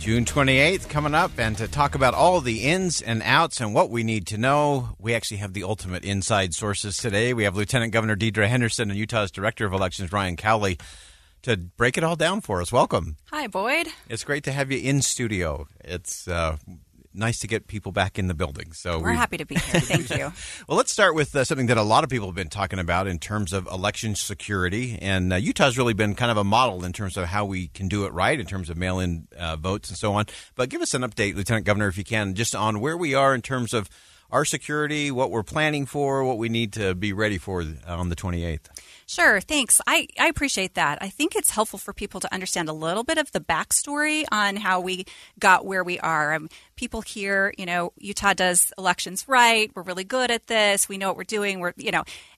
June 28th coming up, and to talk about all the ins and outs and what we need to know, we actually have the ultimate inside sources today. We have Lieutenant Governor Deidre Henderson and Utah's Director of Elections, Ryan Cowley, to break it all down for us. Welcome. Hi, Boyd. It's great to have you in studio. It's nice to get people back in the building. So we're happy to be here. Thank you. Well, let's start with something that a lot of people have been talking about in terms of election security. And Utah's really been kind of a model in terms of how we can do it right in terms of mail-in votes and so on. But give us an update, Lieutenant Governor, if you can, just on where we are in terms of our security, what we're planning for, what we need to be ready for on the 28th. Sure. Thanks. I appreciate that. I think it's helpful for people to understand a little bit of the backstory on how we got where we are. People hear, Utah does elections right. We're really good at this. We know what we're doing.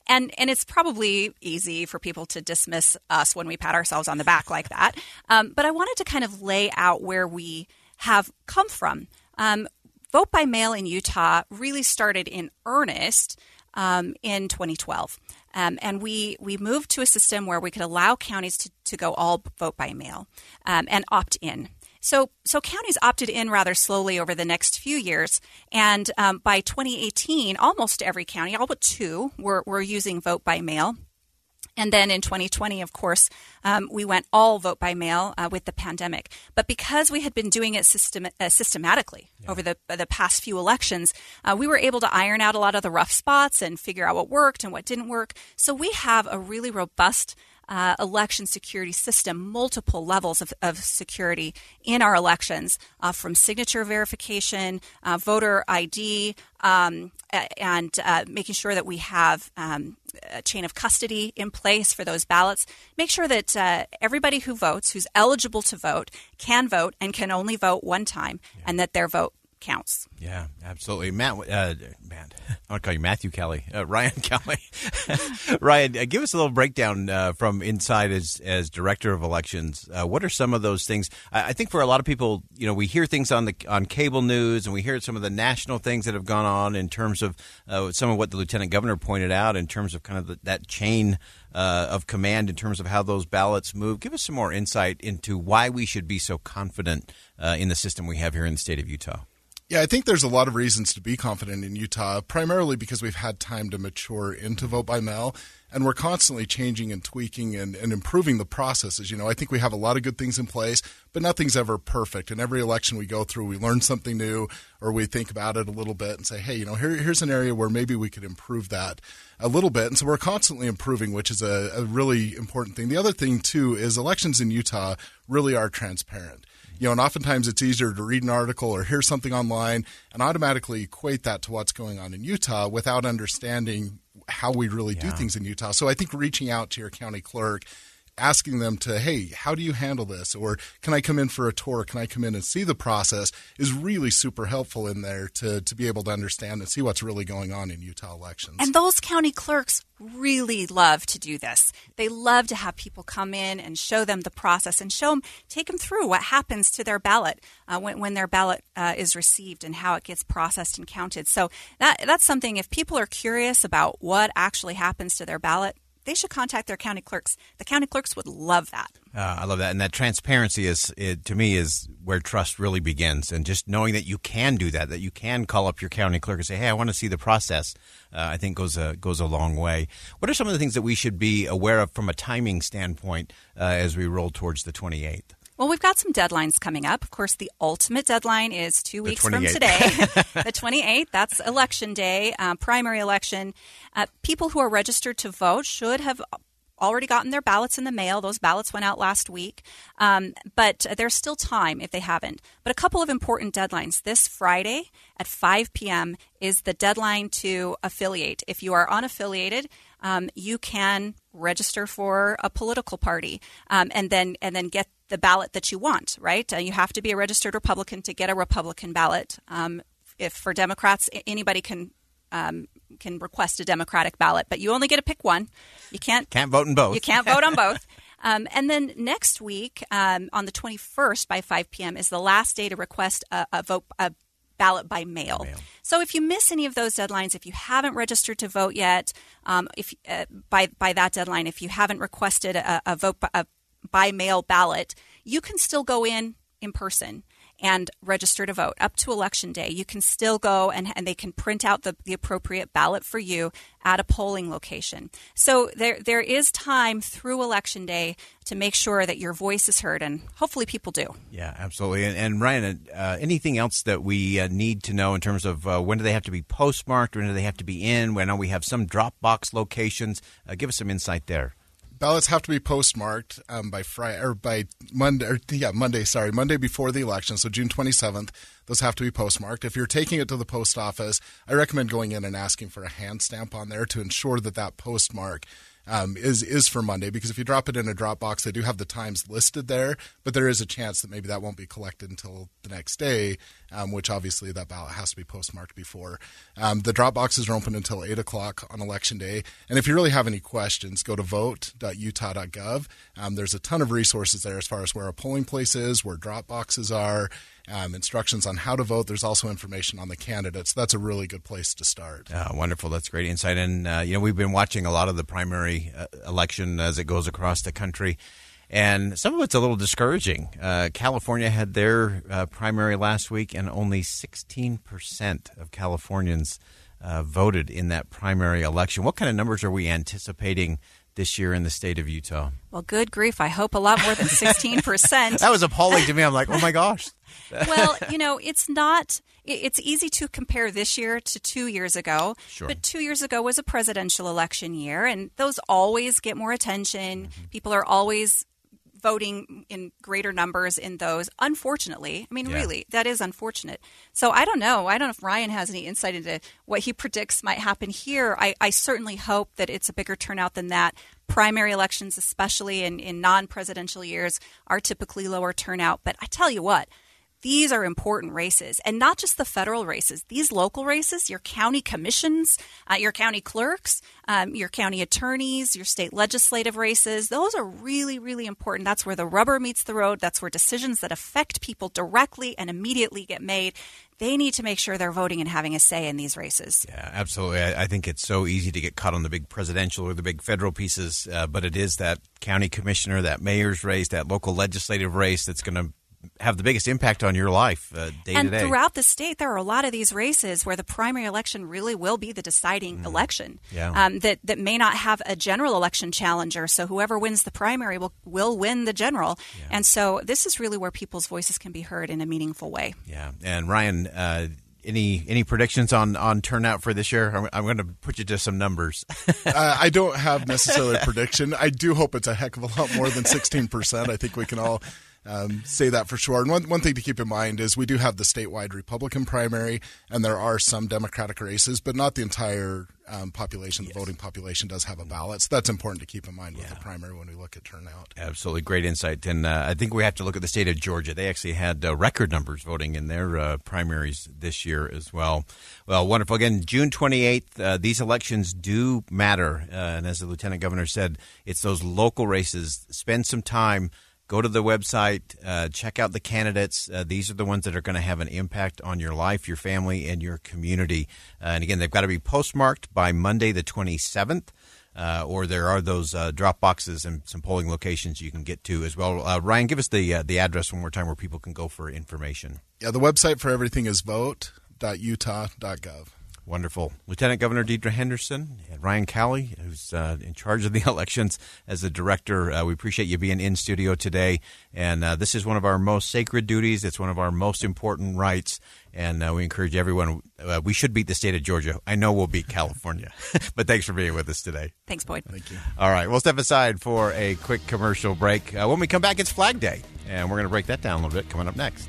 And it's probably easy for people to dismiss us when we pat ourselves on the back like that. But I wanted to kind of lay out where we have come from. Vote by mail in Utah really started in earnest in 2012. And we moved to a system where we could allow counties to go all vote by mail and opt in. So counties opted in rather slowly over the next few years. And by 2018, almost every county, all but two, were using vote by mail. And then in 2020, of course, we went all vote by mail with the pandemic. But because we had been doing it systematically over the past few elections, we were able to iron out a lot of the rough spots and figure out what worked and what didn't work. So we have a really robust election security system, multiple levels of security in our elections, from signature verification, voter ID, and making sure that we have a chain of custody in place for those ballots. Make sure that everybody who votes, who's eligible to vote, can vote and can only vote one time, and that their vote counts. Yeah, absolutely. Matt, I want to call you Matthew Cowley, Ryan Cowley. Ryan, give us a little breakdown from inside as Director of Elections. What are some of those things? I think for a lot of people, we hear things on cable news, and we hear some of the national things that have gone on in terms of some of what the Lieutenant Governor pointed out in terms of kind of that chain of command in terms of how those ballots move. Give us some more insight into why we should be so confident in the system we have here in the state of Utah. Yeah, I think there's a lot of reasons to be confident in Utah, primarily because we've had time to mature into vote by mail, and we're constantly changing and tweaking and improving the processes. I think we have a lot of good things in place, but nothing's ever perfect. And every election we go through, we learn something new, or we think about it a little bit and say, hey, here's an area where maybe we could improve that a little bit. And so we're constantly improving, which is a really important thing. The other thing, too, is elections in Utah really are transparent. And oftentimes it's easier to read an article or hear something online and automatically equate that to what's going on in Utah without understanding how we really do things in Utah. So I think reaching out to your county clerk, asking them to, hey, how do you handle this? Or can I come in for a tour? Can I come in and see the process? Is really super helpful in there to be able to understand and see what's really going on in Utah elections. And those county clerks really love to do this. They love to have people come in and show them the process and take them through what happens to their ballot when their ballot is received and how it gets processed and counted. So that's something, if people are curious about what actually happens to their ballot, they should contact their county clerks. The county clerks would love that. I love that. And that transparency is where trust really begins. And just knowing that you can do that you can call up your county clerk and say, hey, I want to see the process, I think goes a long way. What are some of the things that we should be aware of from a timing standpoint as we roll towards the 28th? Well, we've got some deadlines coming up. Of course, the ultimate deadline is 2 weeks from today, the 28th. That's election day, primary election. People who are registered to vote should have already gotten their ballots in the mail. Those ballots went out last week, but there's still time if they haven't. But a couple of important deadlines. This Friday at 5 p.m. is the deadline to affiliate. If you are unaffiliated, you can register for a political party and then get the ballot that you want, right? You have to be a registered Republican to get a Republican ballot. If for Democrats, anybody can request a Democratic ballot, but you only get to pick one. You can't vote on both. You can't vote on both. And then next week, on the 21st by 5 p.m. is the last day to request a ballot by mail. So if you miss any of those deadlines, if you haven't registered to vote yet, by that deadline, if you haven't requested a vote by mail ballot, you can still go in person and register to vote up to Election Day. You can still go and they can print out the appropriate ballot for you at a polling location. So there is time through Election Day to make sure that your voice is heard, and hopefully people do. Yeah, absolutely. And Ryan, anything else that we need to know in terms of when do they have to be postmarked, when do they have to be in? I know we have some drop box locations. Give us some insight there. Ballots have to be postmarked by Friday or by Monday. Monday before the election, so June 27th. Those have to be postmarked. If you're taking it to the post office, I recommend going in and asking for a hand stamp on there to ensure that postmark is for Monday. Because if you drop it in a drop box, they do have the times listed there, but there is a chance that maybe that won't be collected until the next day, which obviously that ballot has to be postmarked before. The drop boxes are open until 8 o'clock on Election Day. And if you really have any questions, go to vote.utah.gov. There's a ton of resources there as far as where a polling place is, where drop boxes are, instructions on how to vote. There's also information on the candidates. That's a really good place to start. Wonderful. That's great insight. And, we've been watching a lot of the primary election as it goes across the country. And some of it's a little discouraging. California had their primary last week, and only 16% of Californians voted in that primary election. What kind of numbers are we anticipating this year in the state of Utah? Well, good grief. I hope a lot more than 16%. That was appalling to me. I'm like, oh, my gosh. Well, it's easy to compare this year to 2 years ago. Sure. But 2 years ago was a presidential election year, and those always get more attention. Mm-hmm. People are always voting in greater numbers in those, unfortunately. Really, that is unfortunate. So I don't know. I don't know if Ryan has any insight into what he predicts might happen here. I certainly hope that it's a bigger turnout than that. Primary elections, especially in non-presidential years, are typically lower turnout. But I tell you what, these are important races, and not just the federal races. These local races, your county commissions, your county clerks, your county attorneys, your state legislative races, those are really, really important. That's where the rubber meets the road. That's where decisions that affect people directly and immediately get made. They need to make sure they're voting and having a say in these races. Yeah, absolutely. I think it's so easy to get caught on the big presidential or the big federal pieces, but it is that county commissioner, that mayor's race, that local legislative race that's going to have the biggest impact on your life day to day. And throughout the state, there are a lot of these races where the primary election really will be the deciding election that may not have a general election challenger. So whoever wins the primary will win the general. Yeah. And so this is really where people's voices can be heard in a meaningful way. Yeah. And Ryan, any predictions on turnout for this year? I'm going to put you to some numbers. I don't have necessarily a prediction. I do hope it's a heck of a lot more than 16%. I think we can all say that for sure. And one thing to keep in mind is we do have the statewide Republican primary, and there are some Democratic races, but not the entire population. The voting population does have a ballot. So that's important to keep in mind with the primary when we look at turnout. Absolutely. Great insight. And I think we have to look at the state of Georgia. They actually had record numbers voting in their primaries this year as well. Well, wonderful. Again, June 28th, these elections do matter. And as the Lieutenant Governor said, it's those local races. Spend some time. Go to the website, check out the candidates. These are the ones that are going to have an impact on your life, your family, and your community. And again, they've got to be postmarked by Monday the 27th, or there are those drop boxes and some polling locations you can get to as well. Ryan, give us the address one more time where people can go for information. Yeah, the website for everything is vote.utah.gov. Wonderful. Lieutenant Governor Deidre Henderson and Ryan Cowley, who's in charge of the elections as the director. We appreciate you being in studio today. And this is one of our most sacred duties. It's one of our most important rights. And we encourage everyone. We should beat the state of Georgia. I know we'll beat California. But thanks for being with us today. Thanks, Boyd. Thank you. All right. We'll step aside for a quick commercial break. When we come back, it's Flag Day. And we're going to break that down a little bit coming up next.